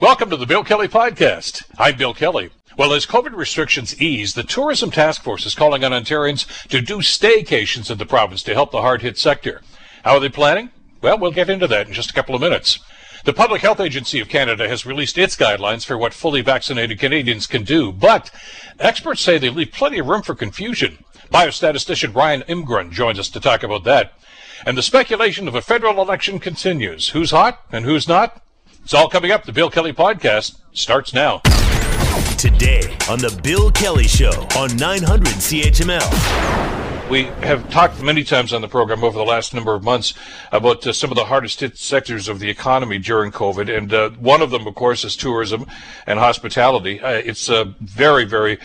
Welcome to the Bill Kelly Podcast. I'm Bill Kelly. Well, as COVID restrictions ease, the Tourism Task Force is calling on Ontarians to do staycations in the province to help the hard-hit sector. How are they planning? Well, we'll get into that in just a couple of minutes. The Public Health Agency of Canada has released its guidelines for what fully vaccinated Canadians can do, but experts say they leave plenty of room for confusion. Biostatistician Ryan Imgrund joins us to talk about that. And the speculation of a federal election continues. Who's hot and who's not? It's all coming up. The Bill Kelly Podcast starts now. Today on The Bill Kelly Show on 900 CHML. We have talked many times on the program over the last number of months about some of the hardest hit sectors of the economy during COVID, and one of them, of course, is tourism and hospitality. It's very, very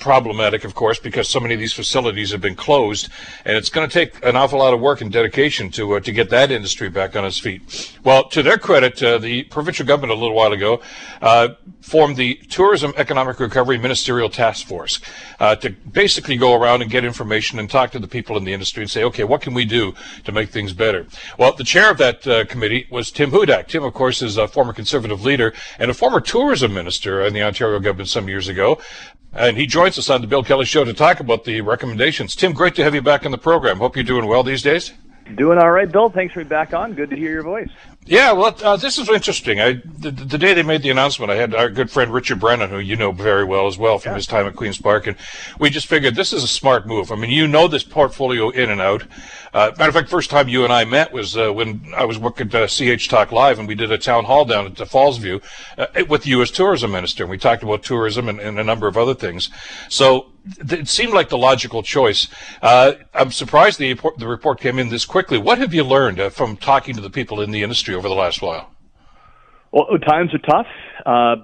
problematic, of course, because so many of these facilities have been closed, and it's going to take an awful lot of work and dedication to get that industry back on its feet. Well, to their credit, the provincial government a little while ago formed the Tourism Economic Recovery Ministerial Task Force to basically go around and get information and talk to the people in the industry and say, okay, what can we do to make things better? Well, the chair of that committee was Tim Hudak. Tim, of course, is a former Conservative leader and a former tourism minister in the Ontario government some years ago. And he joins us on the Bill Kelly Show to talk about the recommendations. Tim, great to have you back on the program. Hope you're doing well these days. Doing all right, Bill. Thanks for being back on. Good to hear your voice. Yeah, well, this is interesting. The day they made the announcement, I had our good friend Richard Brennan, who you know very well as well from his time at Queen's Park, and we just figured this is a smart move. I mean, you know this portfolio in and out. Matter of fact, first time you and I met was when I was working at CH Talk Live, and we did a town hall down at Fallsview with you as tourism minister, and we talked about tourism and a number of other things. So it seemed like the logical choice. I'm surprised the report came in this quickly. What have you learned from talking to the people in the industry over the last while? Well, times are tough,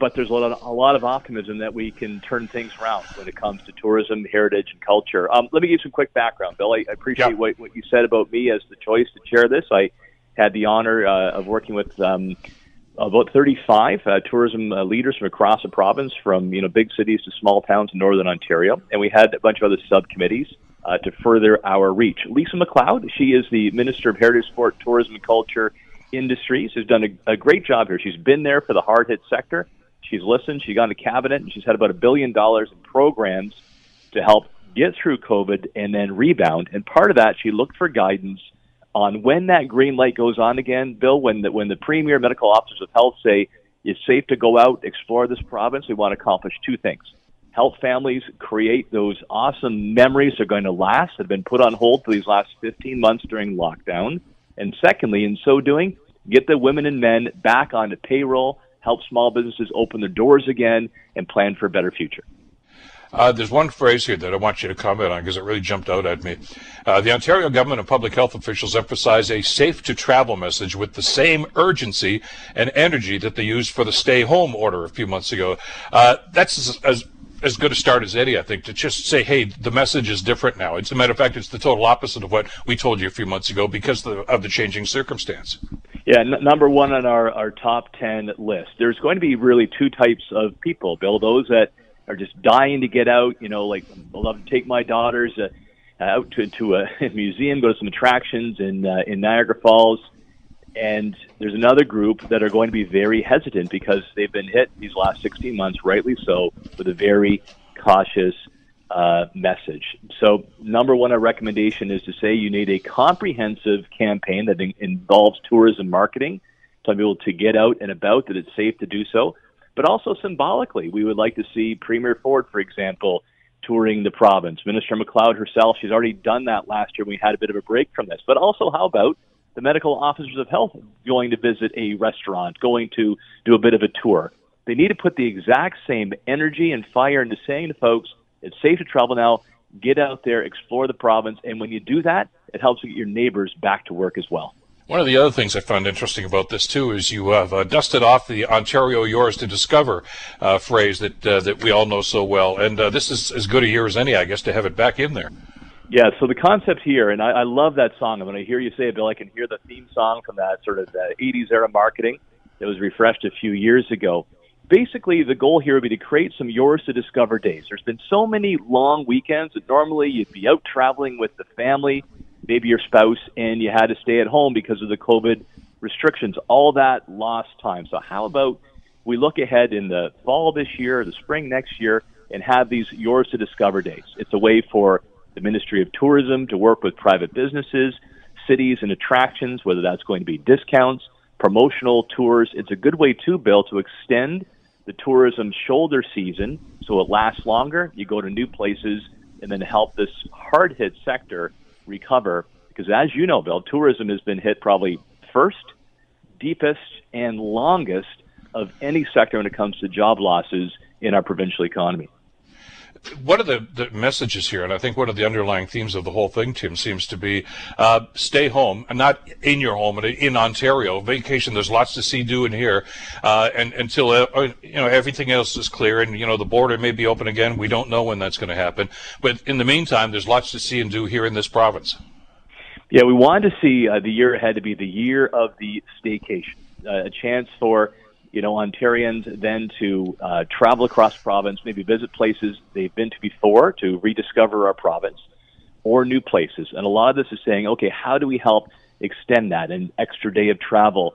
but there's a lot of optimism that we can turn things around when it comes to tourism, heritage, and culture. Let me give you some quick background, Bill. I appreciate what you said about me as the choice to chair this. I had the honor of working with about 35 tourism leaders from across the province, from big cities to small towns in northern Ontario, and we had a bunch of other subcommittees to further our reach. Lisa MacLeod, she is the Minister of Heritage, Sport, Tourism, and Culture Industries, has done a great job here. She's been there for the hard-hit sector. She's listened. She got into cabinet, and she's had about $1 billion in programs to help get through COVID and then rebound. And part of that, she looked for guidance on when that green light goes on again, Bill, when the Premier, medical officers of health say it's safe to go out, explore this province. We want to accomplish two things. Help families create those awesome memories that are going to last, that have been put on hold for these last 15 months during lockdown. And secondly, in so doing, get the women and men back onto payroll, help small businesses open their doors again, and plan for a better future. There's one phrase here that I want you to comment on because it really jumped out at me. The Ontario government and public health officials emphasize a safe-to-travel message with the same urgency and energy that they used for the stay-home order a few months ago. That's as good a start as any, I think, to just say, hey, the message is different now. As a matter of fact, it's the total opposite of what we told you a few months ago because of the changing circumstance. Yeah, number one on our top 10 list. There's going to be really two types of people, Bill. Those that are just dying to get out, like I love to take my daughters out to a museum, go to some attractions in Niagara Falls. And there's another group that are going to be very hesitant because they've been hit these last 16 months, rightly so, with a very cautious message. So number one, our recommendation is to say you need a comprehensive campaign that involves tourism marketing, to be able to get out and about, that it's safe to do so. But also symbolically, we would like to see Premier Ford, for example, touring the province. Minister MacLeod herself, she's already done that last year. We had a bit of a break from this. But also, how about the medical officers of health going to visit a restaurant, going to do a bit of a tour? They need to put the exact same energy and fire into saying to folks, it's safe to travel now, get out there, explore the province, and when you do that, it helps you get your neighbors back to work as well. One of the other things I found interesting about this, too, is you have dusted off the Ontario Yours to Discover phrase that we all know so well, and this is as good a year as any, I guess, to have it back in there. Yeah, so the concept here, and I love that song. When I hear you say it, Bill, I can hear the theme song from that sort of 80s-era marketing that was refreshed a few years ago. Basically, the goal here would be to create some Yours to Discover days. There's been so many long weekends that normally you'd be out traveling with the family, maybe your spouse, and you had to stay at home because of the COVID restrictions. All that lost time. So how about we look ahead in the fall this year, the spring next year, and have these Yours to Discover days. It's a way for the Ministry of Tourism to work with private businesses, cities, and attractions, whether that's going to be discounts, promotional tours. It's a good way, too, Bill, to extend the tourism shoulder season so it lasts longer. You go to new places and then help this hard-hit sector recover. Because as you know, Bill, tourism has been hit probably first, deepest, and longest of any sector when it comes to job losses in our provincial economy. One of the messages here, and I think one of the underlying themes of the whole thing, Tim, seems to be stay home, and not in your home, but in Ontario. Vacation, there's lots to see, do, and hear, and until everything else is clear, and the border may be open again. We don't know when that's going to happen, but in the meantime, there's lots to see and do here in this province. Yeah, we wanted to see the year ahead to be the year of the staycation, a chance for Ontarians then to travel across province, maybe visit places they've been to before to rediscover our province or new places. And a lot of this is saying, okay, how do we help extend that? An extra day of travel,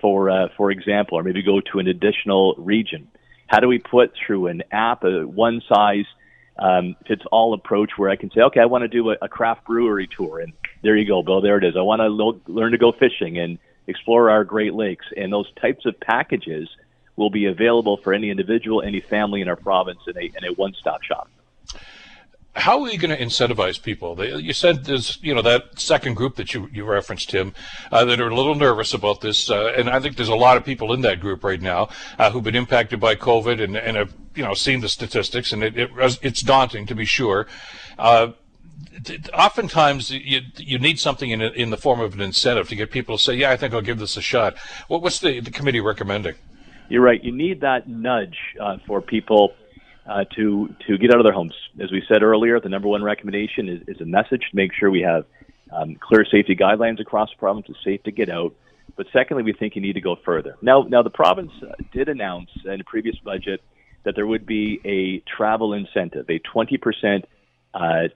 for example, or maybe go to an additional region. How do we put through an app, a one-size-fits-all approach where I can say, okay, I want to do a craft brewery tour, and there you go, Bill, there it is. I want to learn to go fishing and explore our Great Lakes, and those types of packages will be available for any individual, any family in our province in a one-stop shop. How are you going to incentivize people? You said there's, that second group that you referenced, Tim, that are a little nervous about this, and I think there's a lot of people in that group right now who've been impacted by COVID and have, seen the statistics, and it's daunting to be sure. Oftentimes, you need something in the form of an incentive to get people to say, yeah, I think I'll give this a shot. What's the committee recommending? You're right. You need that nudge for people to get out of their homes. As we said earlier, the number one recommendation is a message to make sure we have clear safety guidelines across the province. It's safe to get out. But secondly, we think you need to go further. Now the province did announce in a previous budget that there would be a travel incentive, a 20%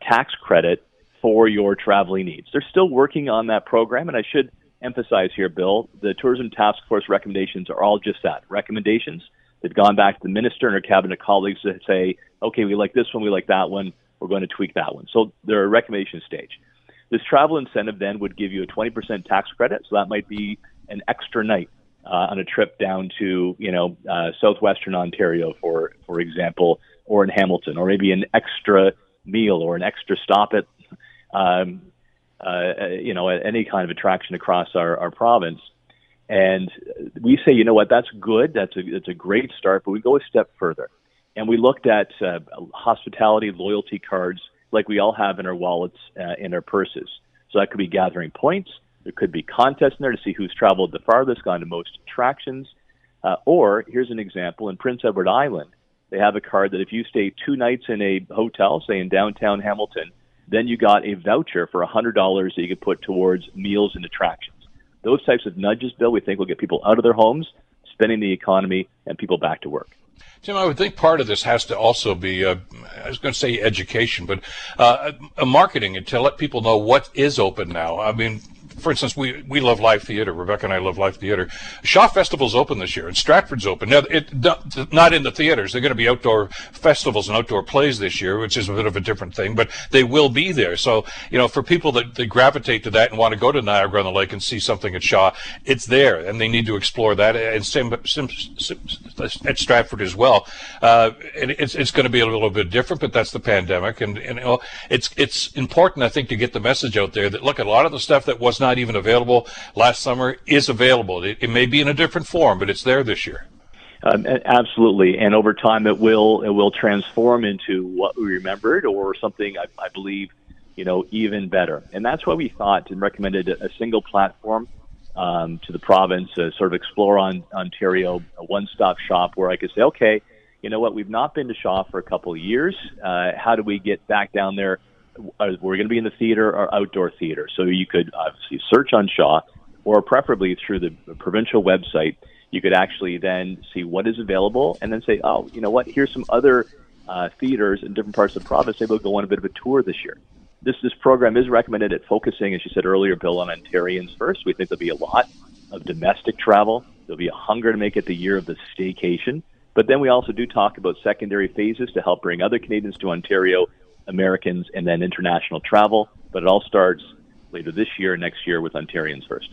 tax credit for your traveling needs. They're still working on that program, and I should emphasize here, Bill, the Tourism Task Force recommendations are all just that, recommendations. They've gone back to the minister and her cabinet colleagues that say, okay, we like this one, we like that one, we're going to tweak that one. So they're a recommendation stage. This travel incentive then would give you a 20% tax credit, so that might be an extra night on a trip down to, southwestern Ontario, for example, or in Hamilton, or maybe an extra meal or an extra stop at, at any kind of attraction across our province. And we say, that's good. That's a great start, but we go a step further. And we looked at hospitality loyalty cards like we all have in our wallets, in our purses. So that could be gathering points. There could be contests in there to see who's traveled the farthest, gone to most attractions. Or here's an example in Prince Edward Island. They have a card that if you stay 2 nights in a hotel, say in downtown Hamilton, then you got a voucher for $100 that you could put towards meals and attractions. Those types of nudges, Bill, we think will get people out of their homes, spending the economy, and people back to work. Tim, I would think part of this has to also be, I was going to say education, but marketing, and to let people know what is open now. I mean, for instance, we love live theater. Rebecca and I love live theater. Shaw Festival's open this year, and Stratford's open. Now, not in the theaters. They're going to be outdoor festivals and outdoor plays this year, which is a bit of a different thing, but they will be there. So, for people that they gravitate to that and want to go to Niagara-on-the-Lake and see something at Shaw, it's there, and they need to explore that, and at Stratford as well. And it's going to be a little bit different, but that's the pandemic, and it's important, I think, to get the message out there that, look, a lot of the stuff that was not even available last summer is available. It may be in a different form, but it's there this year. Absolutely, and over time it will transform into what we remembered, or something I believe even better. And that's why we thought and recommended a single platform to the province, sort of Explore Ontario, a one-stop shop where I could say, okay, we've not been to Shaw for a couple of years. How do we get back down there? We're going to be in the theater or outdoor theater. So you could obviously search on Shaw, or preferably through the provincial website, you could actually then see what is available and then say, oh, here's some other theaters in different parts of the province. They will go on a bit of a tour this year. This program is recommended at focusing, as you said earlier, Bill, on Ontarians first. We think there'll be a lot of domestic travel. There'll be a hunger to make it the year of the staycation. But then we also do talk about secondary phases to help bring other Canadians to Ontario, Americans, and then international travel. But it all starts later this year, next year, with Ontarians first.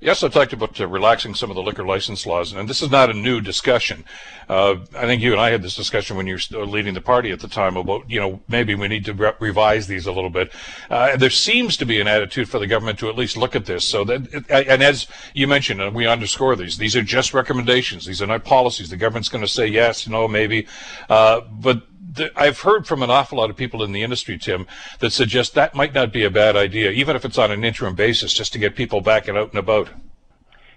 Yes, I talked about relaxing some of the liquor license laws, and this is not a new discussion. I think you and I had this discussion when you were leading the party at the time about, you know, maybe we need to revise these a little bit. There seems to be an attitude for the government to at least look at this. So that, and as you mentioned, and we underscore these are just recommendations. These are not policies. The government's going to say yes, no, maybe, but I've heard from an awful lot of people in the industry, Tim, that suggest that might not be a bad idea, even if it's on an interim basis, just to get people back and out and about.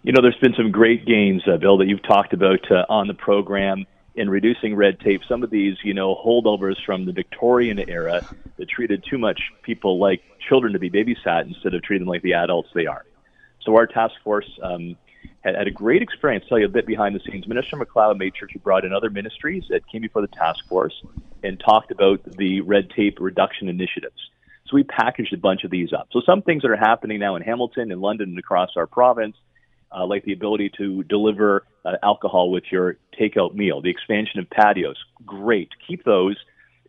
You know, there's been some great gains, Bill, that you've talked about on the program in reducing red tape. Some of these, you know, holdovers from the Victorian era that treated too much people like children to be babysat instead of treating them like the adults they are. So our task force had a great experience. I'll tell you a bit behind the scenes. Minister MacLeod made sure she brought in other ministries that came before the task force and talked about the red tape reduction initiatives. So we packaged a bunch of these up. So some things that are happening now in Hamilton and London and across our province, like the ability to deliver alcohol with your takeout meal, the expansion of patios, great. Keep those,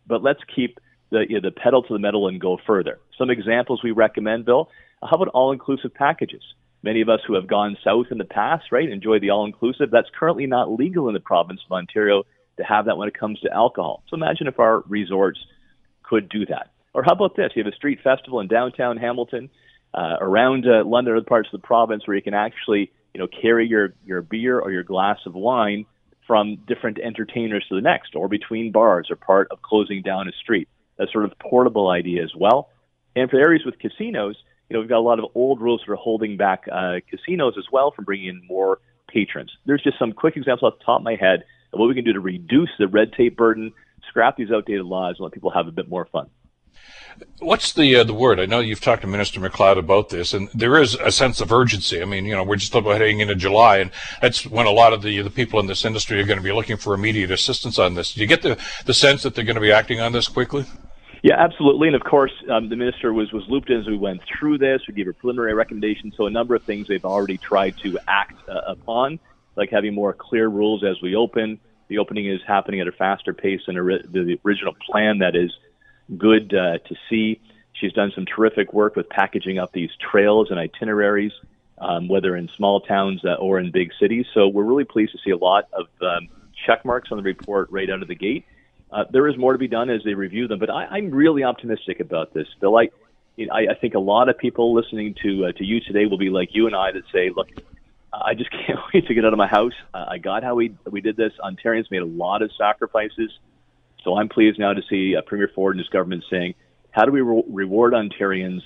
but let's keep the pedal to the metal and go further. Some examples we recommend, Bill, how about all-inclusive packages? Many of us who have gone south in the past, right, enjoy the all-inclusive. That's currently not legal in the province of Ontario to have that when it comes to alcohol. So imagine if our resorts could do that. Or how about this? You have a street festival in downtown Hamilton, around London or other parts of the province where you can actually, you know, carry your beer or your glass of wine from different entertainers to the next, or between bars, or part of closing down a street. That's sort of portable idea as well. And for areas with casinos, you know, we've got a lot of old rules that are holding back casinos as well from bringing in more patrons. There's just some quick examples off the top of my head of what we can do to reduce the red tape burden, scrap these outdated laws, and let people have a bit more fun. What's the word? I know you've talked to Minister MacLeod about this, and there is a sense of urgency. I mean, you know, we're just about heading into July, and that's when a lot of the people in this industry are going to be looking for immediate assistance on this. Do you get the sense that they're going to be acting on this quickly? Yeah, absolutely. And of course, the minister was looped in as we went through this. We gave her preliminary recommendations. So a number of things they've already tried to act upon, like having more clear rules as we open. The opening is happening at a faster pace than the original plan. That is good to see. She's done some terrific work with packaging up these trails and itineraries, whether in small towns or in big cities. So we're really pleased to see a lot of check marks on the report right out of the gate. There is more to be done as they review them, but I'm really optimistic about this, Bill. I think a lot of people listening to you today will be like you and I that say, look, I just can't wait to get out of my house. I got how we did this. Ontarians made a lot of sacrifices. So I'm pleased now to see Premier Ford and his government saying, how do we reward Ontarians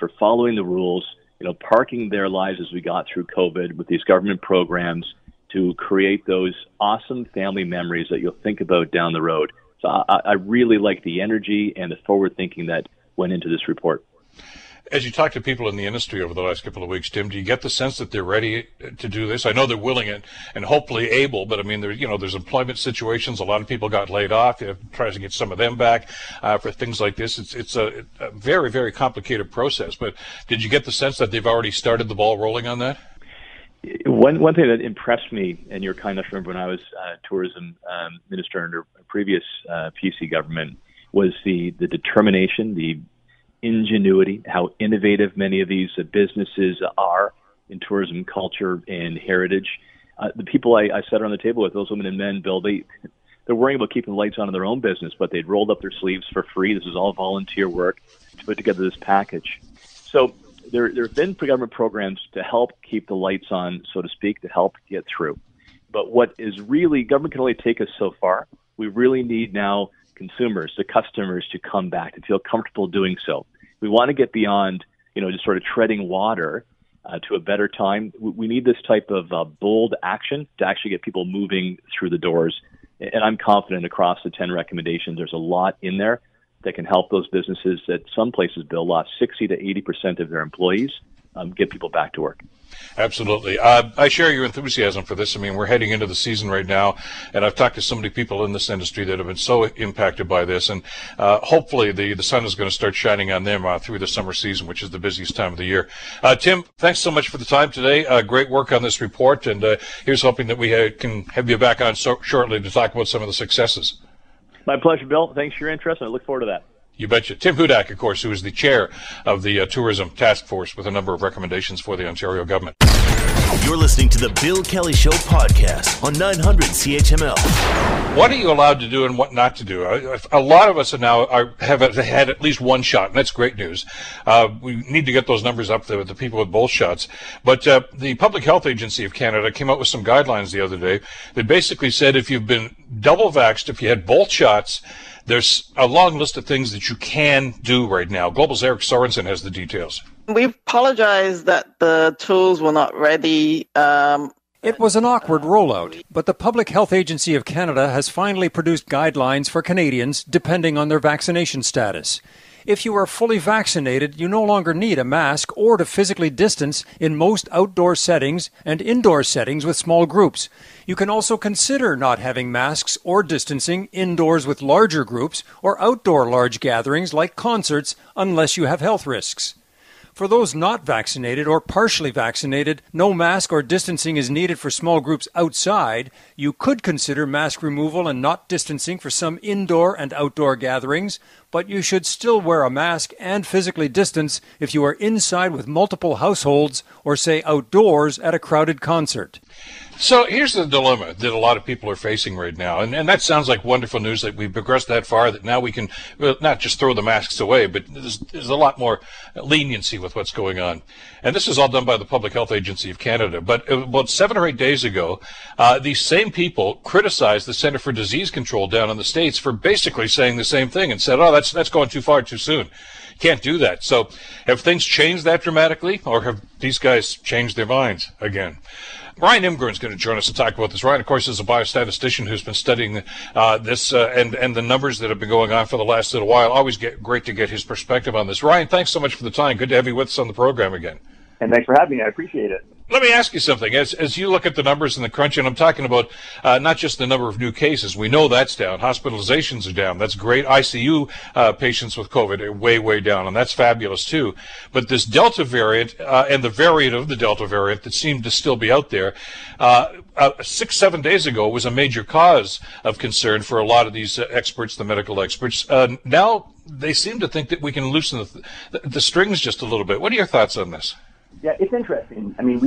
for following the rules, you know, parking their lives as we got through COVID with these government programs, to create those awesome family memories that you'll think about down the road. So I really like the energy and the forward thinking that went into this report. As you talk to people in the industry over the last couple of weeks, Tim, do you get the sense that they're ready to do this? I know they're willing and hopefully able, but I mean, you know, there's employment situations. A lot of people got laid off. You have tries to get some of them back for things like this. It's a very, very complicated process. But did you get the sense that they've already started the ball rolling on that? One thing that impressed me, and you're kind enough to remember when I was tourism minister under a previous PC government, was the determination, the ingenuity, how innovative many of these businesses are in tourism culture and heritage. The people I sat around the table with, those women and men, Bill, they're worrying about keeping the lights on in their own business, but they'd rolled up their sleeves for free. This is all volunteer work to put together this package. So There have been government programs to help keep the lights on, so to speak, to help get through. But what is really, government can only take us so far. We really need now consumers, the customers, to come back, to feel comfortable doing so. We want to get beyond, you know, just sort of treading water to a better time. We need this type of bold action to actually get people moving through the doors. And I'm confident across the 10 recommendations, there's a lot in there that can help those businesses that some places, Bill, lost 60 to 80% of their employees, get people back to work. Absolutely. I share your enthusiasm for this. I mean, we're heading into the season right now, and I've talked to so many people in this industry that have been so impacted by this, and hopefully the sun is going to start shining on them through the summer season, which is the busiest time of the year. Tim, thanks so much for the time today. Great work on this report, and here's hoping that we can have you back on shortly to talk about some of the successes. My pleasure, Bill. Thanks for your interest, and I look forward to that. You betcha. Tim Hudak, of course, who is the chair of the Tourism Task Force with a number of recommendations for the Ontario government. You're listening to the Bill Kelly Show podcast on 900 CHML. What are you allowed to do and what not to do? A lot of us have had at least one shot, and that's great news. We need to get those numbers up there with the people with both shots. But the Public Health Agency of Canada came out with some guidelines the other day that basically said if you've been double vaxxed, if you had both shots, there's a long list of things that you can do right now. Global's Eric Sorensen has the details. We apologize that the tools were not ready. It was an awkward rollout, but the Public Health Agency of Canada has finally produced guidelines for Canadians depending on their vaccination status. If you are fully vaccinated, you no longer need a mask or to physically distance in most outdoor settings and indoor settings with small groups. You can also consider not having masks or distancing indoors with larger groups or outdoor large gatherings like concerts unless you have health risks. For those not vaccinated or partially vaccinated, no mask or distancing is needed for small groups outside. You could consider mask removal and not distancing for some indoor and outdoor gatherings, but you should still wear a mask and physically distance if you are inside with multiple households or, say, outdoors at a crowded concert. So here's the dilemma that a lot of people are facing right now, and that sounds like wonderful news that we've progressed that far, that now we can not just throw the masks away, but there's a lot more leniency with what's going on. And this is all done by the Public Health Agency of Canada. But about 7 or 8 days ago, these same people criticized the Center for Disease Control down in the States for basically saying the same thing and said, oh, that's going too far too soon. Can't do that. So have things changed that dramatically, or have these guys changed their minds again? Ryan Imgrund is going to join us to talk about this. Ryan, of course, is a biostatistician who's been studying this and the numbers that have been going on for the last little while. Always great to get his perspective on this. Ryan, thanks so much for the time. Good to have you with us on the program again. And thanks for having me. I appreciate it. Let me ask you something. As you look at the numbers and the crunch, and I'm talking about not just the number of new cases. We know that's down. Hospitalizations are down. That's great. ICU patients with COVID are way, way down, and that's fabulous too. But this Delta variant and the variant of the Delta variant that seemed to still be out there, 6-7 days ago was a major cause of concern for a lot of these experts, the medical experts. Now they seem to think that we can loosen the strings just a little bit. What are your thoughts on this? Yeah, it's interesting. I mean,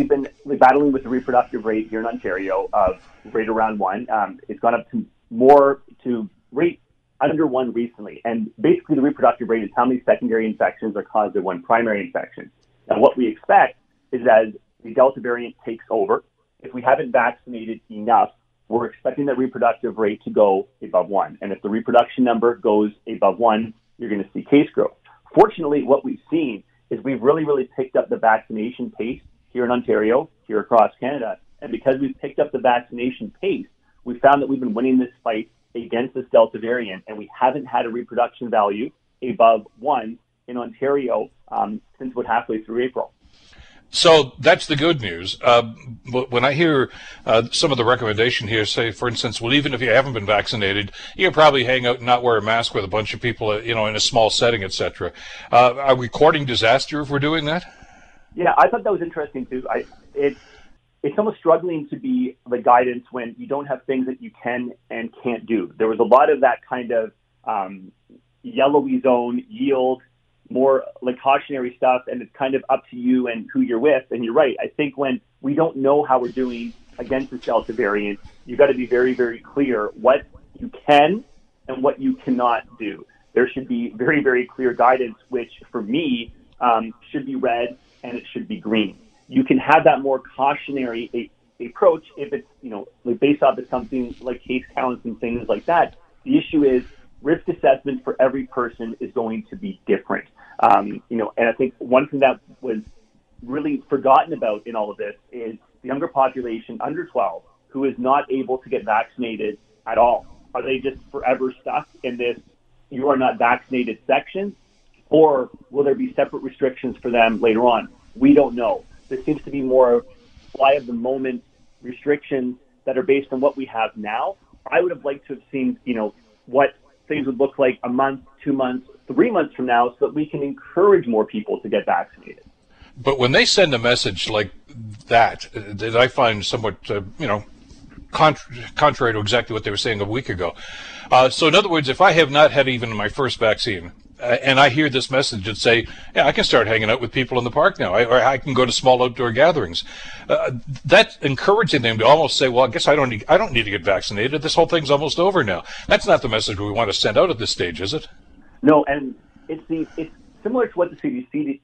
we're battling with the reproductive rate here in Ontario of right around 1. It's gone up to more to rate under 1 recently. And basically the reproductive rate is how many secondary infections are caused by one primary infection. Now, what we expect is that as the Delta variant takes over, if we haven't vaccinated enough, we're expecting that reproductive rate to go above 1. And if the reproduction number goes above 1, you're going to see case growth. Fortunately, what we've seen is we've really, really picked up the vaccination pace here in Ontario, here across Canada. And because we've picked up the vaccination pace, we found that we've been winning this fight against this Delta variant, and we haven't had a reproduction value above 1 in Ontario since about halfway through April. So that's the good news. When I hear some of the recommendation here, say, for instance, well, even if you haven't been vaccinated, you can probably hang out and not wear a mask with a bunch of people, you know, in a small setting, etc. Are we courting disaster if we're doing that? Yeah, I thought that was interesting, too. It's almost struggling to be the guidance when you don't have things that you can and can't do. There was a lot of that kind of yellowy zone, yield, more like cautionary stuff, and it's kind of up to you and who you're with. And you're right. I think when we don't know how we're doing against the Delta variant, you've got to be very, very clear what you can and what you cannot do. There should be very, very clear guidance, which for me should be red and it should be green. You can have that more cautionary approach if it's, you know, like based off of something like case counts and things like that. The issue is risk assessment for every person is going to be different. You know, and I think one thing that was really forgotten about in all of this is the younger population under 12 who is not able to get vaccinated at all. Are they just forever stuck in this you are not vaccinated section, or will there be separate restrictions for them later on? We don't know. There seems to be more fly of the moment restrictions that are based on what we have now. I would have liked to have seen, you know, what things would look like a month, 2 months, 3 months from now, so that we can encourage more people to get vaccinated. But when they send a message like that I find somewhat, contrary to exactly what they were saying a week ago. So in other words, if I have not had even my first vaccine, and I hear this message and say, yeah, I can start hanging out with people in the park now, or I can go to small outdoor gatherings. That's encouraging them to almost say, well, I guess I don't need to get vaccinated. This whole thing's almost over now. That's not the message we want to send out at this stage, is it? No, and it's similar to what the CDC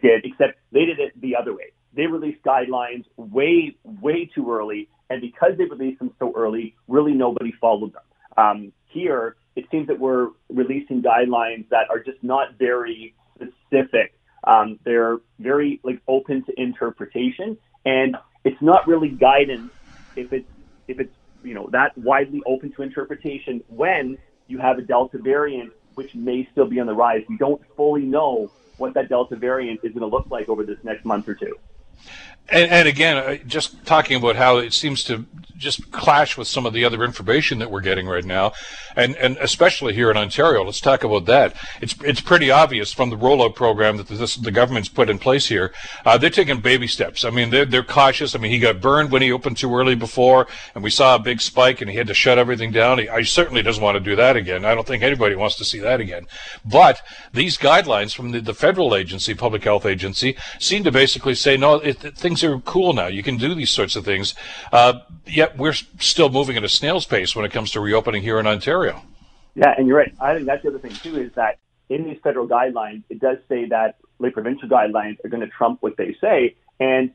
did, except they did it the other way. They released guidelines way, way too early, and because they released them so early, really nobody followed them. Here, it seems that we're releasing guidelines that are just not very specific. They're very open to interpretation, and it's not really guidance if it's that widely open to interpretation when you have a Delta variant which may still be on the rise. We don't fully know what that Delta variant is going to look like over this next month or two. And again, just talking about how it seems to just clash with some of the other information that we're getting right now, and especially here in Ontario, let's talk about that. It's pretty obvious from the rollout program that the government's put in place here. They're taking baby steps. I mean, they're cautious. I mean, he got burned when he opened too early before, and we saw a big spike, and he had to shut everything down. I certainly doesn't want to do that again. I don't think anybody wants to see that again. But these guidelines from the federal agency, Public Health Agency, seem to basically say, no, things are cool now. You can do these sorts of things. Yet we're still moving at a snail's pace when it comes to reopening here in Ontario. Yeah, and you're right. I think that's the other thing, too, is that in these federal guidelines, it does say that the provincial guidelines are going to trump what they say. And,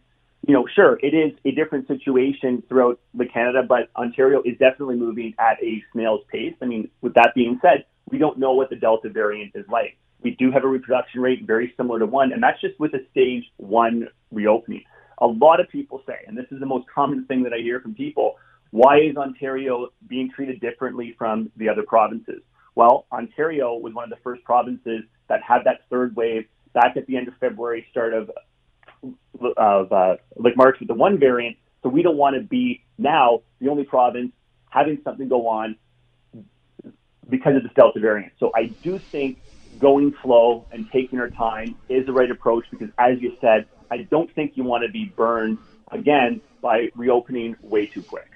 sure, it is a different situation throughout Canada, but Ontario is definitely moving at a snail's pace. I mean, with that being said, we don't know what the Delta variant is like. We do have a reproduction rate very similar to 1, and that's just with a stage 1 reopening. A lot of people say, and this is the most common thing that I hear from people, why is Ontario being treated differently from the other provinces? Well, Ontario was one of the first provinces that had that third wave back at the end of February, start of March with the 1 variant. So we don't want to be now the only province having something go on because of this Delta variant. So I do think going slow and taking our time is the right approach because, as you said, I don't think you want to be burned again by reopening way too quick.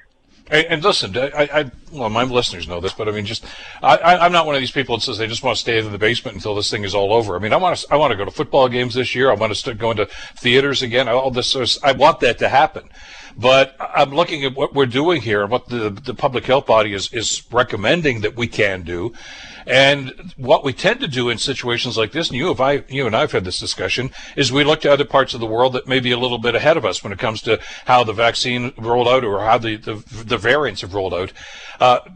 And listen, well, my listeners know this, but I mean, I'm not one of these people that says they just want to stay in the basement until this thing is all over. I mean, I want to go to football games this year. I want to start going to theaters again. All this sort of, I want that to happen. But I'm looking at what we're doing here and what the public health body is recommending that we can do. And what we tend to do in situations like this, and you and I've had this discussion, is we look to other parts of the world that may be a little bit ahead of us when it comes to how the vaccine rolled out or how the variants have rolled out.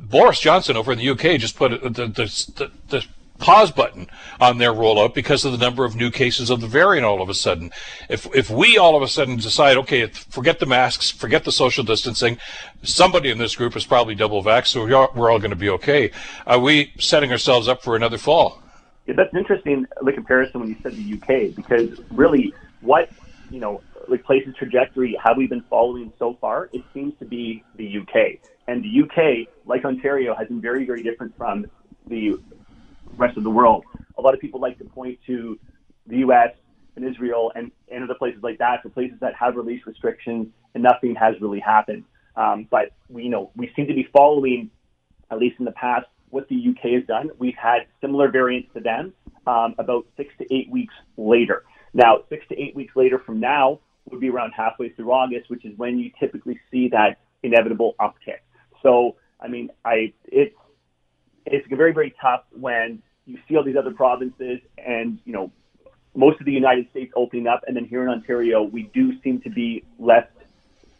Boris Johnson over in the UK just put the pause button on their rollout because of the number of new cases of the variant all of a sudden. If we all of a sudden decide, okay, forget the masks, forget the social distancing, somebody in this group is probably double vaxxed, so we're all going to be okay. Are we setting ourselves up for another fall? Yeah, that's interesting, comparison when you said the UK, because really what, places trajectory have we been following so far? It seems to be the UK. And the UK, like Ontario, has been very, very different from the rest of the world. A lot of people like to point to the U.S. and Israel and other places like that for places that have released restrictions and nothing has really happened. But we seem to be following, at least in the past, what the U.K. has done. We've had similar variants to them about 6 to 8 weeks later. Now, 6 to 8 weeks later from now would be around halfway through August, which is when you typically see that inevitable uptick. So, I mean, it's very, very tough when you see all these other provinces and, most of the United States opening up. And then here in Ontario, we do seem to be left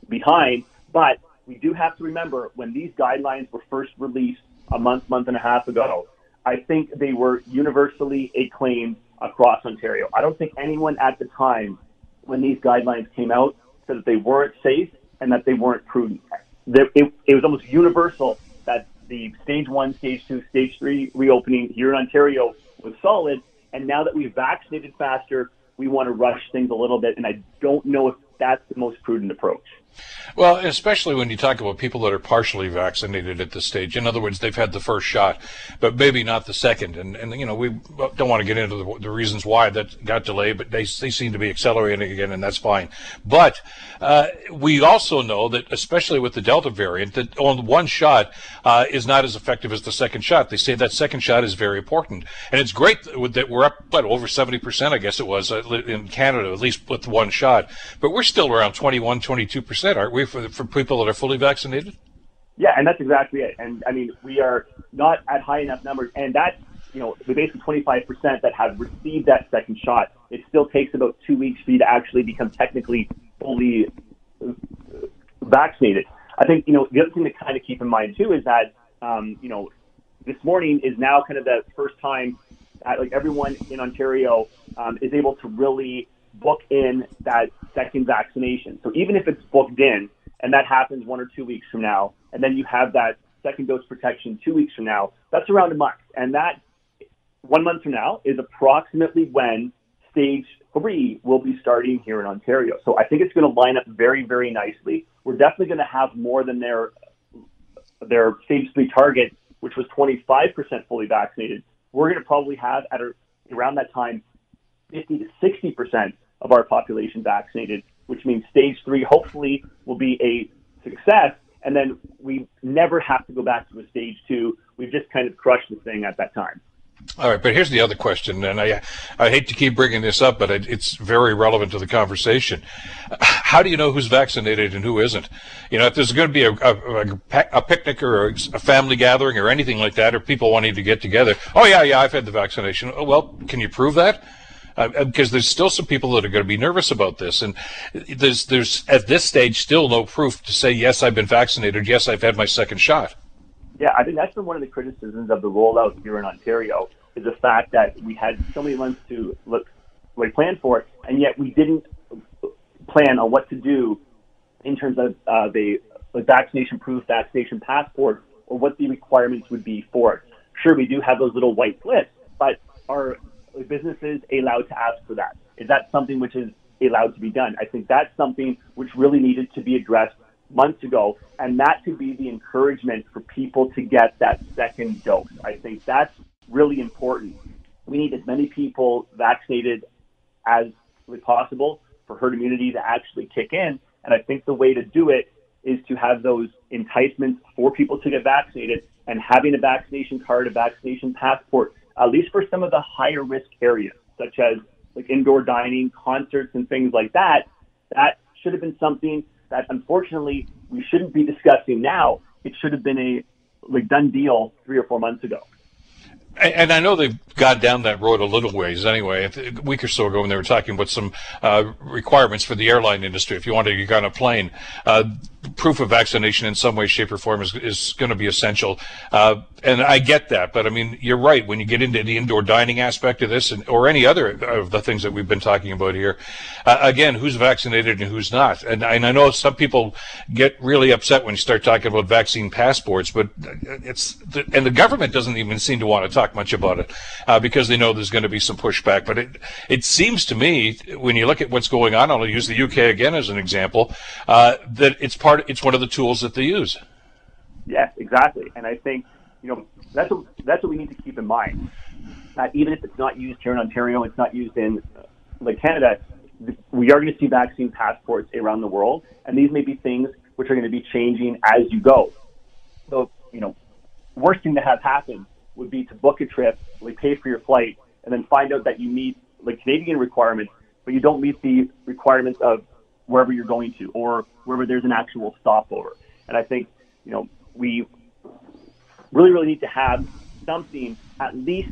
behind. But we do have to remember when these guidelines were first released a month and a half ago, I think they were universally acclaimed across Ontario. I don't think anyone at the time when these guidelines came out said that they weren't safe and that they weren't prudent. It was almost universal that the stage 1, stage 2, stage 3 reopening here in Ontario was solid. And now that we've vaccinated faster, we want to rush things a little bit, and I don't know if that's the most prudent approach. Well, especially when you talk about people that are partially vaccinated at this stage. In other words, they've had the first shot, but maybe not the second. And you know, we don't want to get into the reasons why that got delayed, but they seem to be accelerating again, and that's fine. But we also know that, especially with the Delta variant, that on one shot is not as effective as the second shot. They say that second shot is very important. And it's great that we're up, but over 70%, I guess it was, in Canada, at least with one shot. But we're still around 21, 22%. Aren't we, for people that are fully vaccinated? Yeah, and that's exactly it. And I mean, we are not at high enough numbers, and that, you know, the basic 25% that have received that second shot, it still takes about 2 weeks for you to actually become technically fully vaccinated. I think, you know, the other thing to kind of keep in mind too is that, you know, this morning is now kind of the first time that, like, everyone in Ontario is able to really book in that second vaccination. So even if it's booked in, and that happens 1 or 2 weeks from now, and then you have that second dose protection 2 weeks from now, that's around a month. And that 1 month from now is approximately when stage 3 will be starting here in Ontario. So I think it's going to line up very, very nicely. We're definitely going to have more than their stage 3 target, which was 25% fully vaccinated. We're going to probably have at around that time 50 to 60% of our population vaccinated, which means stage 3 hopefully will be a success, and then we never have to go back to a stage 2. We've just kind of crushed the thing at that time. All right, but here's the other question, and I hate to keep bringing this up, but it's very relevant to the conversation. How do you know who's vaccinated and who isn't? You know, if there's going to be a picnic or a family gathering or anything like that, or people wanting to get together, oh yeah, I've had the vaccination. Oh, well, can you prove that? Because there's still some people that are going to be nervous about this, and there's at this stage still no proof to say, yes, I've been vaccinated, yes, I've had my second shot. Yeah, I think that's been one of the criticisms of the rollout here in Ontario, is the fact that we had so many months to plan for it, and yet we didn't plan on what to do in terms of the vaccination proof, vaccination passport, or what the requirements would be for it. Sure, we do have those little white lists, but our businesses allowed to ask for that? Is that something which is allowed to be done? I think that's something which really needed to be addressed months ago, and that could be the encouragement for people to get that second dose. I think that's really important. We need as many people vaccinated as possible for herd immunity to actually kick in, and I think the way to do it is to have those enticements for people to get vaccinated, and having a vaccination card, a vaccination passport, at least for some of the higher risk areas, such as like indoor dining, concerts, and things like that. That should have been something that, unfortunately, we shouldn't be discussing now. It should have been a done deal 3 or 4 months ago. And I know they've gone down that road a little ways anyway. A week or so ago when they were talking about some requirements for the airline industry, if you wanted to get on a plane, proof of vaccination in some way, shape, or form is going to be essential. And I get that, but I mean, you're right. When you get into the indoor dining aspect of this, or any other of the things that we've been talking about here, again, who's vaccinated and who's not? And I know some people get really upset when you start talking about vaccine passports, but and the government doesn't even seem to want to talk much about it because they know there's going to be some pushback. But it seems to me, when you look at what's going on, I'll use the UK again as an example, that it's one of the tools that they use. Yes, exactly. And I think, you know, that's what we need to keep in mind. That even if it's not used here in Ontario, it's not used in Canada, we are going to see vaccine passports around the world, and these may be things which are going to be changing as you go. So, you know, worst thing to have happen would be to book a trip, pay for your flight, and then find out that you meet Canadian requirements, but you don't meet the requirements of wherever you're going to, or wherever there's an actual stopover. And I think, you know, we really, really need to have something at least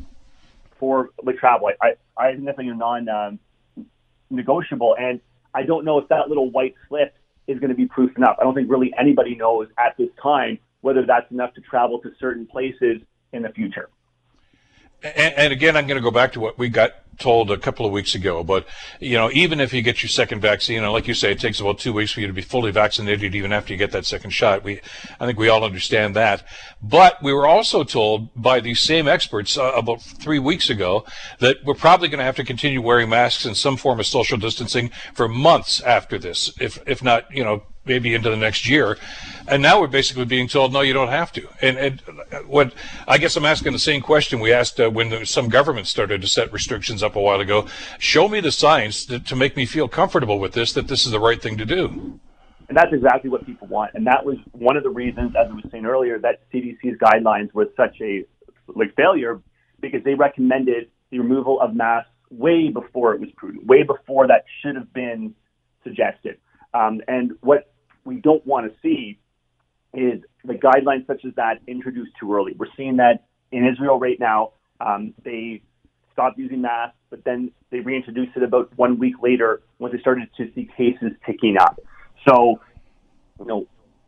for travel. I think that's non-negotiable, and I don't know if that little white slip is going to be proof enough. I don't think really anybody knows at this time whether that's enough to travel to certain places in the future. And again, I'm going to go back to what we got told a couple of weeks ago. But, you know, even if you get your second vaccine, and like you say, it takes about 2 weeks for you to be fully vaccinated even after you get that second shot. I think we all understand that. But we were also told by these same experts about 3 weeks ago that we're probably going to have to continue wearing masks and some form of social distancing for months after this, if not, you know, maybe into the next year. And now we're basically being told, no, you don't have to. And what I guess I'm asking the same question we asked when some governments started to set restrictions up a while ago. Show me the science to make me feel comfortable with this, that this is the right thing to do. And that's exactly what people want. And that was one of the reasons, as I was saying earlier, that CDC's guidelines was such a failure, because they recommended the removal of masks way before it was prudent, way before that should have been suggested. And what we don't want to see is the guidelines such as that introduced too early. We're seeing that in Israel right now. They stopped using masks, but then they reintroduced it about 1 week later when they started to see cases ticking up. So, you know,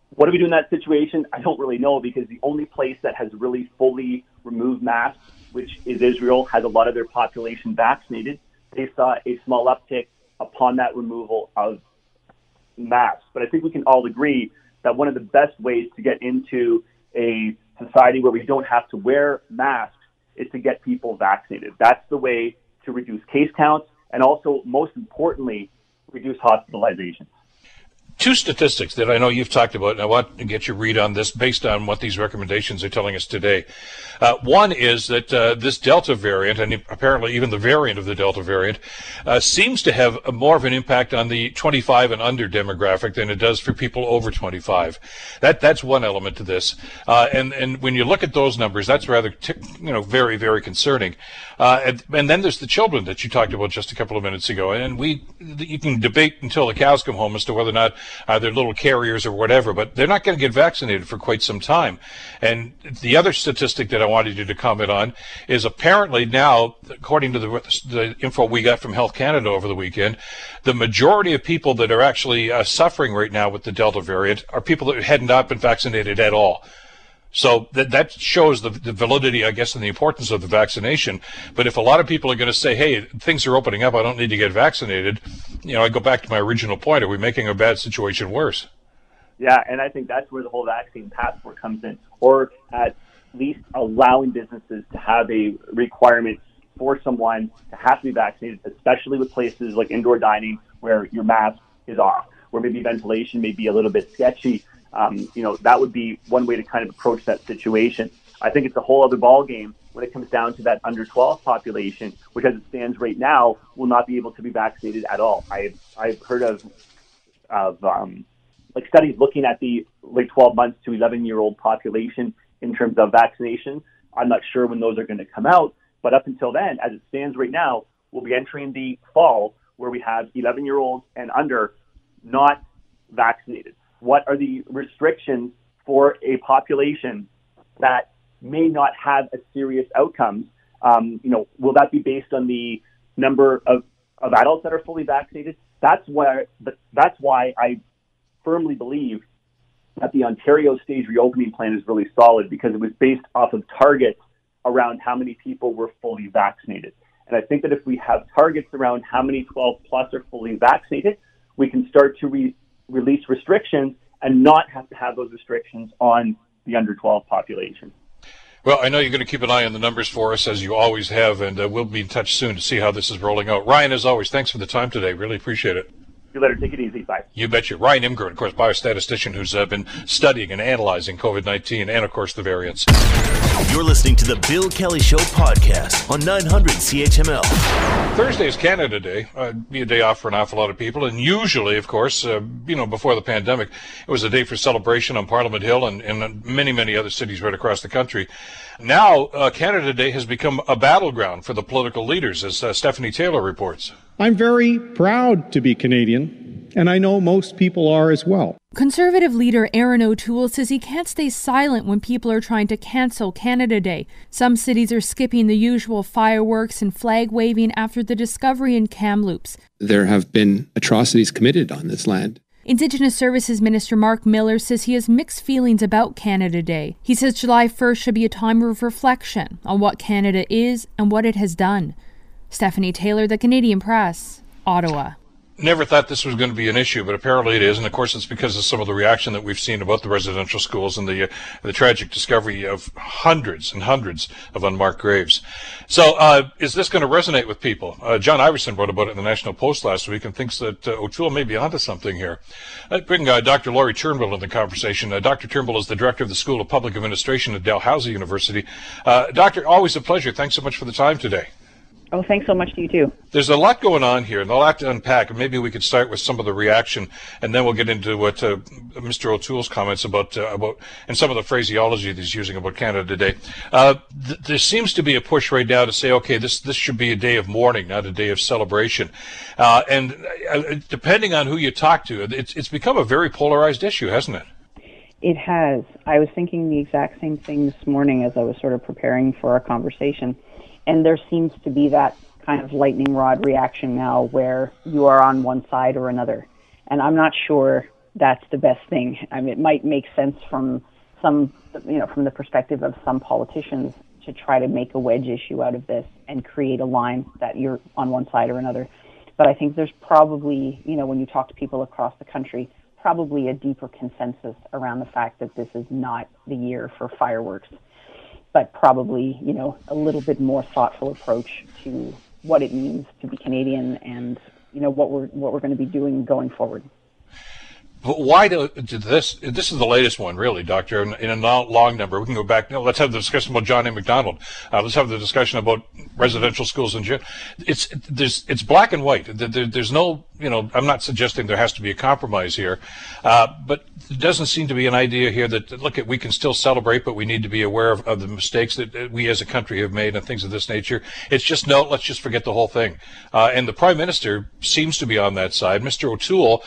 what do we do in that situation? I don't really know, because the only place that has really fully removed masks, which is Israel, has a lot of their population vaccinated. They saw a small uptick upon that removal of masks. But I think we can all agree that one of the best ways to get into a society where we don't have to wear masks is to get people vaccinated. That's the way to reduce case counts and also, most importantly, reduce hospitalizations. Two statistics that I know you've talked about, and I want to get your read on this based on what these recommendations are telling us today. One is that this Delta variant, and apparently even the variant of the Delta variant, seems to have more of an impact on the 25 and under demographic than it does for people over 25. That's one element to this. And when you look at those numbers, that's rather, very, very concerning. And then there's the children that you talked about just a couple of minutes ago. And you can debate until the cows come home as to whether or not they're little carriers or whatever, but they're not going to get vaccinated for quite some time. And the other statistic that I wanted you to comment on is apparently now, according to the info we got from Health Canada over the weekend, the majority of people that are actually suffering right now with the Delta variant are people that had not been vaccinated at all. So that shows the validity, I guess, and the importance of the vaccination. But if a lot of people are going to say, hey, things are opening up, I don't need to get vaccinated, I go back to my original point. Are we making a bad situation worse? Yeah, and I think that's where the whole vaccine passport comes in, or at least allowing businesses to have a requirement for someone to have to be vaccinated, especially with places like indoor dining where your mask is off, where maybe ventilation may be a little bit sketchy. That would be one way to kind of approach that situation. I think it's a whole other ballgame when it comes down to that under 12 population, which as it stands right now will not be able to be vaccinated at all. I've heard of studies looking at the 12 months to 11-year-old population in terms of vaccination. I'm not sure when those are going to come out, but up until then, as it stands right now, we'll be entering the fall where we have 11-year-olds and under not vaccinated. What are the restrictions for a population that may not have a serious outcomes? Will that be based on the number of adults that are fully vaccinated? That's why I firmly believe that the Ontario stage reopening plan is really solid, because it was based off of targets around how many people were fully vaccinated. And I think that if we have targets around how many 12 plus are fully vaccinated, we can start to release restrictions and not have to have those restrictions on the under 12 population. Well, I know you're going to keep an eye on the numbers for us, as you always have, and we'll be in touch soon to see how this is rolling out. Ryan, as always, thanks for the time today. Really appreciate it. You let her take it easy. Bye. You betcha. Ryan Imgrund, of course, biostatistician who's been studying and analyzing COVID-19 and, of course, the variants. You're listening to the Bill Kelly Show podcast on 900 CHML. Thursday is Canada Day. Be a day off for an awful lot of people. And usually, of course, before the pandemic, it was a day for celebration on Parliament Hill and many, many other cities right across the country. Now, Canada Day has become a battleground for the political leaders, as Stephanie Taylor reports. I'm very proud to be Canadian, and I know most people are as well. Conservative leader Aaron O'Toole says he can't stay silent when people are trying to cancel Canada Day. Some cities are skipping the usual fireworks and flag waving after the discovery in Kamloops. There have been atrocities committed on this land. Indigenous Services Minister Mark Miller says he has mixed feelings about Canada Day. He says July 1st should be a time of reflection on what Canada is and what it has done. Stephanie Taylor, The Canadian Press, Ottawa. Never thought this was going to be an issue, but apparently it is, and of course it's because of some of the reaction that we've seen about the residential schools and the tragic discovery of hundreds and hundreds of unmarked graves. So is this going to resonate with people? John Iverson wrote about it in the National Post last week and thinks that O'Toole may be onto something here. I'd bring Dr. Lori Turnbull into the conversation. Dr. Turnbull is the director of the School of Public Administration at Dalhousie University. Doctor, always a pleasure. Thanks so much for the time today. Oh, thanks so much to you, too. There's a lot going on here and a lot to unpack. Maybe we could start with some of the reaction, and then we'll get into what Mr. O'Toole's comments about and some of the phraseology that he's using about Canada Today. There seems to be a push right now to say, okay, this should be a day of mourning, not a day of celebration. And depending on who you talk to, it's become a very polarized issue, hasn't it? It has. I was thinking the exact same thing this morning as I was sort of preparing for our conversation. And there seems to be that kind of lightning rod reaction now where you are on one side or another. And I'm not sure that's the best thing. I mean, it might make sense from the perspective of some politicians to try to make a wedge issue out of this and create a line that you're on one side or another. But I think there's probably, when you talk to people across the country, probably a deeper consensus around the fact that this is not the year for fireworks, but probably, a little bit more thoughtful approach to what it means to be Canadian and, what we're going to be doing going forward. But why this is the latest one, really, Doctor, in a long number. We can go back. No, let's have the discussion about John A. MacDonald. Let's have the discussion about residential schools in general. It's black and white. There's no, I'm not suggesting there has to be a compromise here, but there doesn't seem to be an idea here that, we can still celebrate, but we need to be aware of the mistakes that we as a country have made and things of this nature. It's just, no, let's just forget the whole thing. And the Prime Minister seems to be on that side. Mr. O'Toole,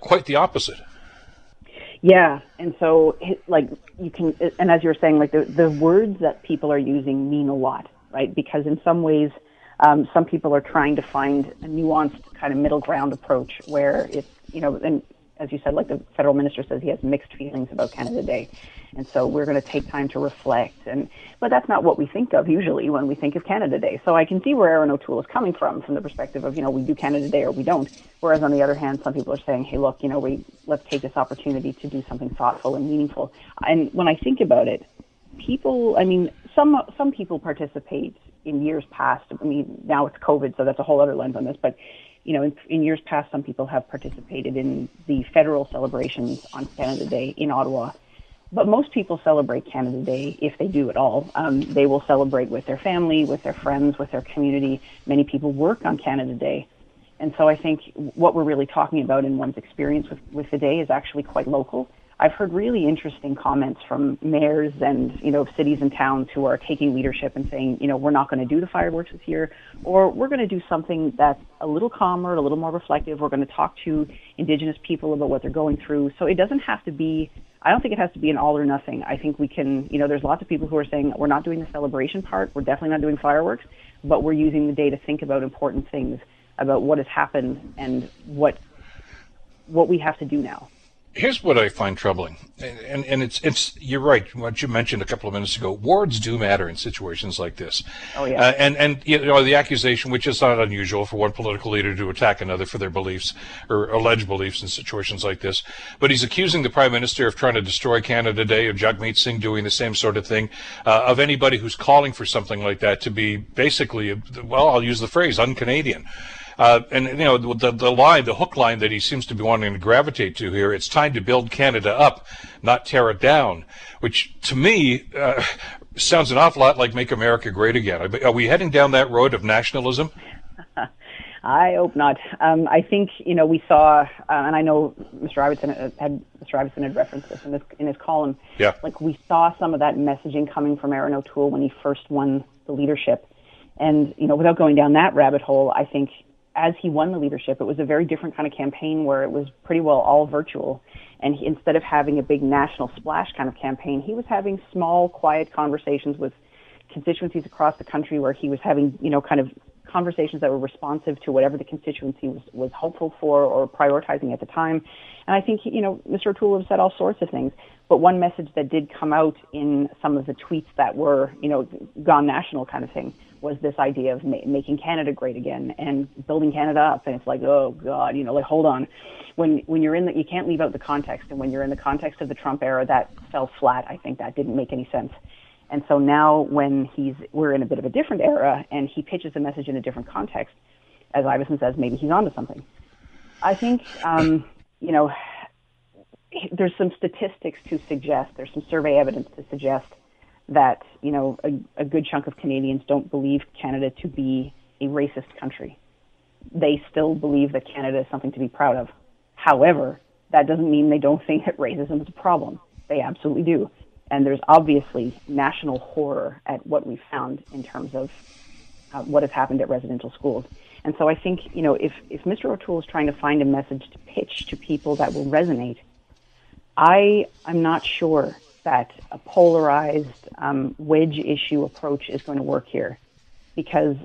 quite the opposite. Yeah, and so you can, and as you were saying, the words that people are using mean a lot, right? Because in some ways, some people are trying to find a nuanced kind of middle ground approach where it's, and as you said, the federal minister says he has mixed feelings about Canada Day, and so we're going to take time to reflect. But that's not what we think of usually when we think of Canada Day. So I can see where Aaron O'Toole is coming from the perspective of, we do Canada Day or we don't. Whereas on the other hand, some people are saying, hey, look, let's take this opportunity to do something thoughtful and meaningful. And when I think about it, people, some people participate in years past. Now it's COVID, so that's a whole other lens on this, but in years past, some people have participated in the federal celebrations on Canada Day in Ottawa. But most people celebrate Canada Day, if they do at all. They will celebrate with their family, with their friends, with their community. Many people work on Canada Day. And so I think what we're really talking about in one's experience with the day is actually quite local. I've heard really interesting comments from mayors and, cities and towns who are taking leadership and saying, we're not going to do the fireworks this year, or we're going to do something that's a little calmer, a little more reflective. We're going to talk to Indigenous people about what they're going through. So it doesn't have to be, I don't think it has to be an all or nothing. I think we can, there's lots of people who are saying we're not doing the celebration part. We're definitely not doing fireworks, but we're using the day to think about important things about what has happened and what we have to do now. Here's what I find troubling, and it's you're right. What you mentioned a couple of minutes ago, wards do matter in situations like this. Oh yeah. And the accusation, which is not unusual for one political leader to attack another for their beliefs or alleged beliefs in situations like this. But he's accusing the Prime Minister of trying to destroy Canada Day, of Jagmeet Singh doing the same sort of thing, of anybody who's calling for something like that to be basically, well, I'll use the phrase, un-Canadian. The hook line that he seems to be wanting to gravitate to here, it's time to build Canada up, not tear it down, which to me sounds an awful lot like Make America Great Again. Are we heading down that road of nationalism? I hope not. I think, we saw, and I know Mr. Iverson had referenced this in his column. Yeah. We saw some of that messaging coming from Aaron O'Toole when he first won the leadership. And, without going down that rabbit hole, I think, as he won the leadership, it was a very different kind of campaign where it was pretty well all virtual. And instead of having a big national splash kind of campaign, he was having small, quiet conversations with constituencies across the country where he was having, kind of conversations that were responsive to whatever the constituency was hopeful for or prioritizing at the time. And I think, you know, Mr. O'Toole has said all sorts of things, but one message that did come out in some of the tweets that were, you know, gone national kind of thing was this idea of making Canada great again and building Canada up. And it's like, oh God, you know, like, hold on. When you're in that, you can't leave out the context. And when you're in the context of the Trump era, that fell flat. I think that didn't make any sense. And so now when we're in a bit of a different era and he pitches a message in a different context, as Iverson says, maybe he's onto something. I think, you know, there's some statistics to suggest, there's some survey evidence to suggest that, you know, a good chunk of Canadians don't believe Canada to be a racist country. They still believe that Canada is something to be proud of. However, that doesn't mean they don't think that racism is a problem. They absolutely do. And there's obviously national horror at what we found in terms of what has happened at residential schools. And so I think, you know, if Mr. O'Toole is trying to find a message to pitch to people that will resonate, I'm not sure that a polarized wedge issue approach is going to work here, because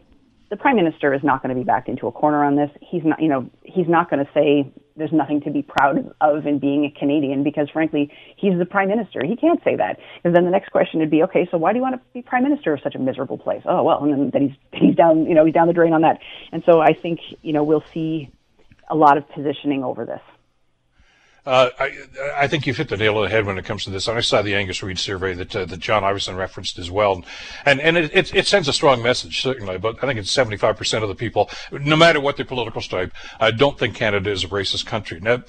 the Prime Minister is not going to be backed into a corner on this. He's not, you know, he's not going to say there's nothing to be proud of in being a Canadian, because frankly, he's the Prime Minister. He can't say that. And then the next question would be, okay, so why do you want to be Prime Minister of such a miserable place? Oh, well, and then he's down, you know, he's down the drain on that. And so I think, you know, we'll see a lot of positioning over this. I think you've hit the nail on the head when it comes to this. I saw the Angus Reid survey that John Iverson referenced as well, and it sends a strong message, certainly, but I think it's 75% of the people, no matter what their political stripe, don't think Canada is a racist country. Now,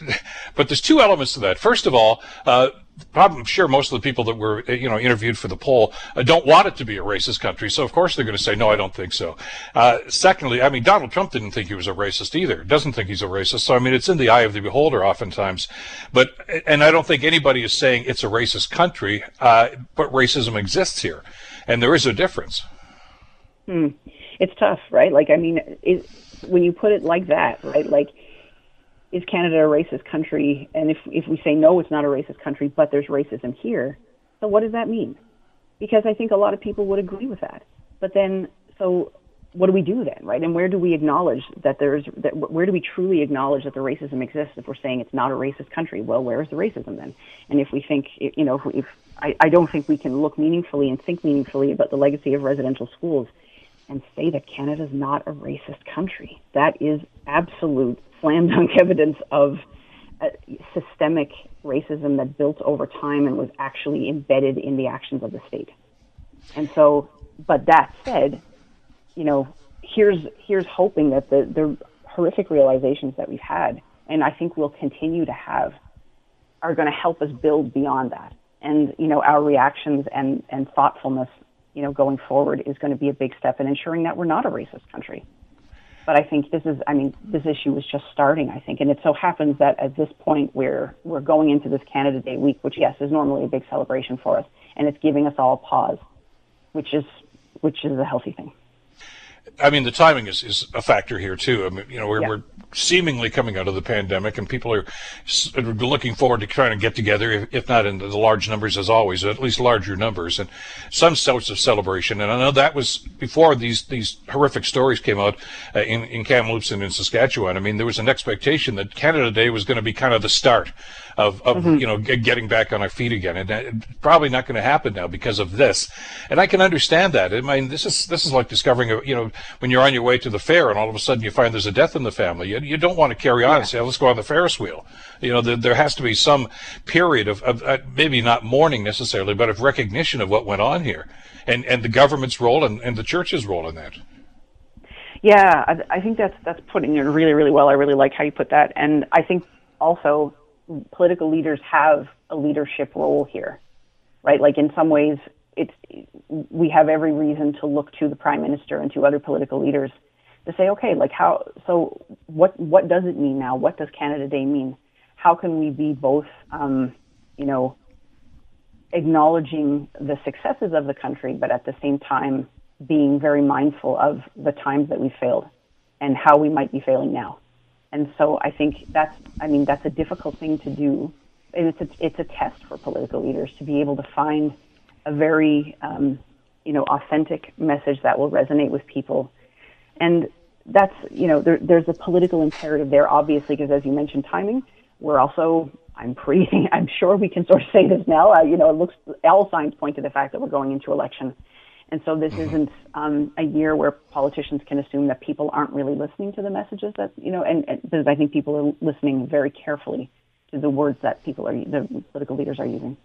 but there's two elements to that. First of all, I'm sure most of the people that were, you know, interviewed for the poll don't want it to be a racist country, so of course they're going to say, no, I don't think so. Secondly, I mean, Donald Trump didn't think he was a racist either, doesn't think he's a racist, so I mean, it's in the eye of the beholder oftentimes. But, and I don't think anybody is saying it's a racist country, but racism exists here, and there is a difference. It's tough, right? Like, I mean, when you put it like that, right, like, is Canada a racist country? And if we say, no, it's not a racist country, but there's racism here, so what does that mean? Because I think a lot of people would agree with that. But then, so what do we do then, right? And where do we acknowledge that where do we truly acknowledge that the racism exists if we're saying it's not a racist country? Well, where is the racism then? And if we think, you know, I don't think we can look meaningfully and think meaningfully about the legacy of residential schools and say that Canada's not a racist country. That is absolute slam dunk evidence of systemic racism that built over time and was actually embedded in the actions of the state. And so, but that said, you know, here's hoping that the horrific realizations that we've had, and I think we'll continue to have, are going to help us build beyond that. And, you know, our reactions and thoughtfulness, you know, going forward is going to be a big step in ensuring that we're not a racist country. But I think this issue was just starting, I think. And it so happens that at this point we're going into this Canada Day week, which, yes, is normally a big celebration for us. And it's giving us all pause, which is a healthy thing. I mean, the timing is a factor here, too. I mean, you know, we're seemingly coming out of the pandemic, and people are looking forward to trying to get together, if not in the large numbers as always, at least larger numbers, and some sorts of celebration. And I know that was before these horrific stories came out in Kamloops and in Saskatchewan. I mean, there was an expectation that Canada Day was going to be kind of the start of you know, getting back on our feet again, and it's probably not going to happen now because of this. And I can understand that. I mean, this is like discovering a, you know, when you're on your way to the fair and all of a sudden you find there's a death in the family, you don't want to carry on and say, let's go on the Ferris wheel. You know, there has to be some period of maybe not mourning necessarily, but of recognition of what went on here, and the government's role and the church's role in that. Yeah, I think that's putting it really, really well. I really like how you put that. And I think also political leaders have a leadership role here, right? Like, in some ways, we have every reason to look to the Prime Minister and to other political leaders to say, okay, like, what does it mean now? What does Canada Day mean? How can we be both, you know, acknowledging the successes of the country, but at the same time being very mindful of the times that we failed and how we might be failing now? And so I think that's a difficult thing to do. And it's a test for political leaders to be able to find a very, you know, authentic message that will resonate with people And that's, you know, there's a political imperative there, obviously, because as you mentioned, timing. We're also, I'm sure we can sort of say this now, you know, it looks, all signs point to the fact that we're going into election. And so this isn't a year where politicians can assume that people aren't really listening to the messages that, you know, and because I think people are listening very carefully to the words that the political leaders are using.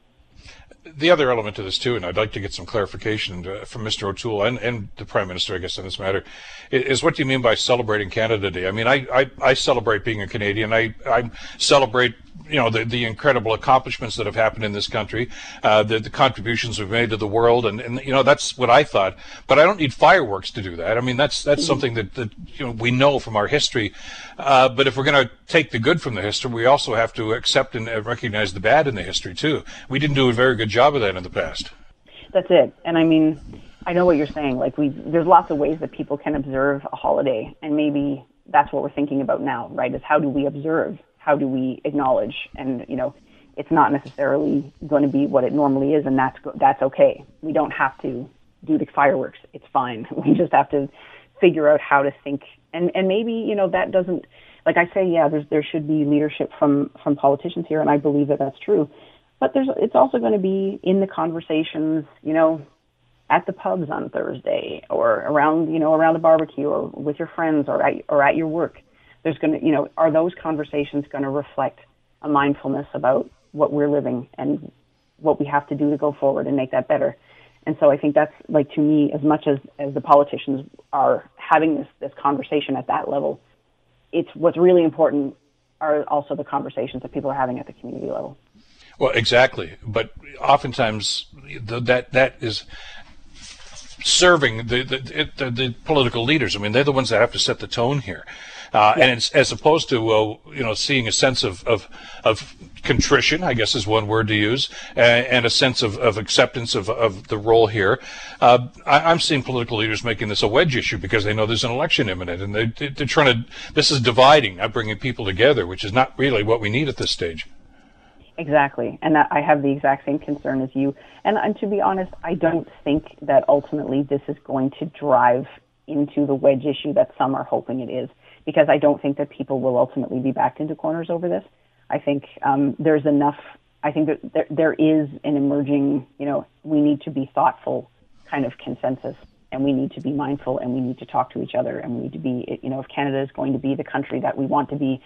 The other element to this, too, and I'd like to get some clarification from Mr. O'Toole and the Prime Minister, I guess, in this matter, is what do you mean by celebrating Canada Day? I mean, I celebrate being a Canadian. I celebrate, you know, the incredible accomplishments that have happened in this country, the contributions we've made to the world, and you know, that's what I thought. But I don't need fireworks to do that. I mean, that's something that you know, we know from our history. But if we're going to take the good from the history, we also have to accept and recognize the bad in the history, too. We didn't do a very good job of that in the past. That's it. And I mean, I know what you're saying. Like, there's lots of ways that people can observe a holiday, and maybe that's what we're thinking about now, right? Is how do we observe? How do we acknowledge? And you know, it's not necessarily going to be what it normally is, and that's okay. We don't have to do the fireworks. It's fine. We just have to figure out how to think, and maybe, you know, that doesn't, like I say, yeah, there should be leadership from politicians here, and I believe that that's true. But it's also going to be in the conversations, you know, at the pubs on Thursday, or around, you know, around the barbecue, or with your friends, or at your work. There's going to, you know, are those conversations going to reflect a mindfulness about what we're living and what we have to do to go forward and make that better? And so I think that's, like, to me, as much as the politicians are having this conversation at that level, it's what's really important are also the conversations that people are having at the community level. Well, exactly, but oftentimes that is serving the political leaders. I mean, they're the ones that have to set the tone here, and it's, as opposed to you know, seeing a sense of contrition, I guess is one word to use, and a sense of acceptance of the role here. I'm seeing political leaders making this a wedge issue because they know there's an election imminent, and they're trying to. This is dividing, not bringing people together, which is not really what we need at this stage. Exactly. And I have the exact same concern as you. And to be honest, I don't think that ultimately this is going to drive into the wedge issue that some are hoping it is, because I don't think that people will ultimately be backed into corners over this. I think there's enough. I think that there is an emerging, you know, we need to be thoughtful kind of consensus, and we need to be mindful, and we need to talk to each other, and we need to be, you know, if Canada is going to be the country that we want to be,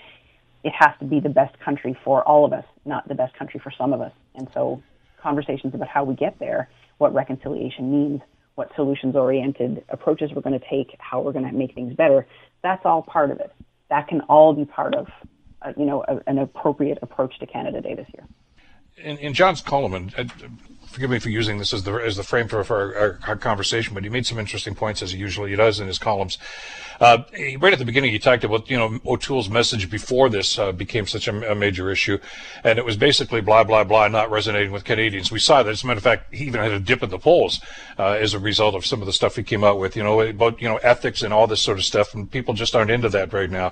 it has to be the best country for all of us, not the best country for some of us. And so conversations about how we get there, what reconciliation means, what solutions-oriented approaches we're going to take, how we're going to make things better, that's all part of it. That can all be part of, you know, an appropriate approach to Canada Day this year. In John's column, forgive me for using this as the frame for our conversation, but he made some interesting points, as he usually does in his columns. Right at the beginning, he talked about, you know, O'Toole's message before this became such a major issue, and it was basically blah, blah, blah, not resonating with Canadians. We saw that. As a matter of fact, he even had a dip in the polls as a result of some of the stuff he came out with, you know, about, you know, ethics and all this sort of stuff, and people just aren't into that right now.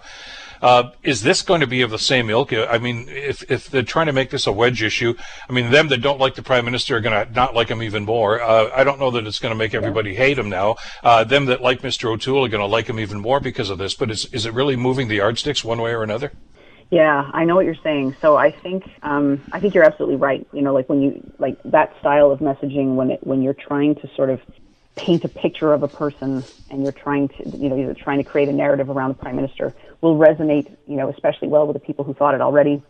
Is this going to be of the same ilk? I mean, if they're trying to make this a wedge issue, I mean, them that don't like the Prime Minister are going to not like him even more. I don't know that it's going to make everybody hate him now. Them that like Mr. O'Toole are going to like him even more because of this. But is it really moving the yardsticks one way or another? Yeah, I know what you're saying. So I think you're absolutely right. You know, like when you like that style of messaging, when you're trying to sort of paint a picture of a person, and you're trying to create a narrative around the Prime Minister, will resonate, you know, especially well with the people who thought it already,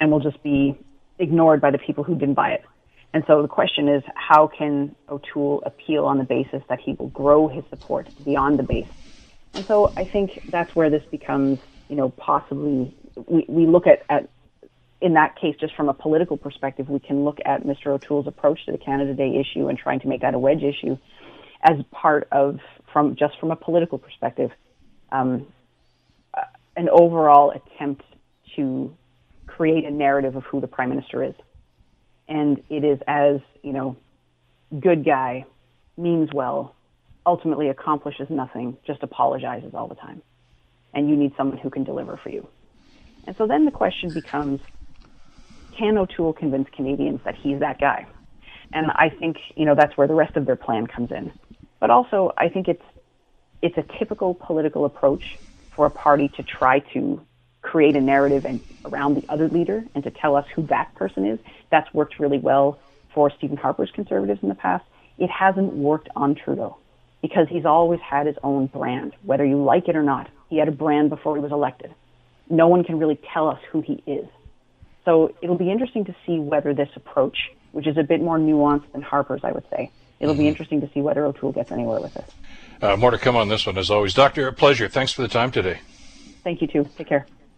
and will just be ignored by the people who didn't buy it. And so the question is, how can O'Toole appeal on the basis that he will grow his support beyond the base? And so I think that's where this becomes, you know, possibly we look at in that case, just from a political perspective, we can look at Mr. O'Toole's approach to the Canada Day issue and trying to make that a wedge issue as part of, from a political perspective, an overall attempt to create a narrative of who the Prime Minister is. And it is as, you know, good guy, means well, ultimately accomplishes nothing, just apologizes all the time. And you need someone who can deliver for you. And so then the question becomes, can O'Toole convince Canadians that he's that guy? And I think, you know, that's where the rest of their plan comes in. But also, I think it's it's a typical political approach for a party to try to create a narrative and around the other leader and to tell us who that person is. That's worked really well for Stephen Harper's Conservatives in the past. It hasn't worked on Trudeau because he's always had his own brand, whether you like it or not. He had a brand before he was elected. No one can really tell us who he is. So it'll be interesting to see whether this approach, which is a bit more nuanced than Harper's, I would say, it'll be interesting to see whether O'Toole gets anywhere with this. More to come on this one, as always. Doctor, a pleasure. Thanks for the time today. Thank you, too. Take care.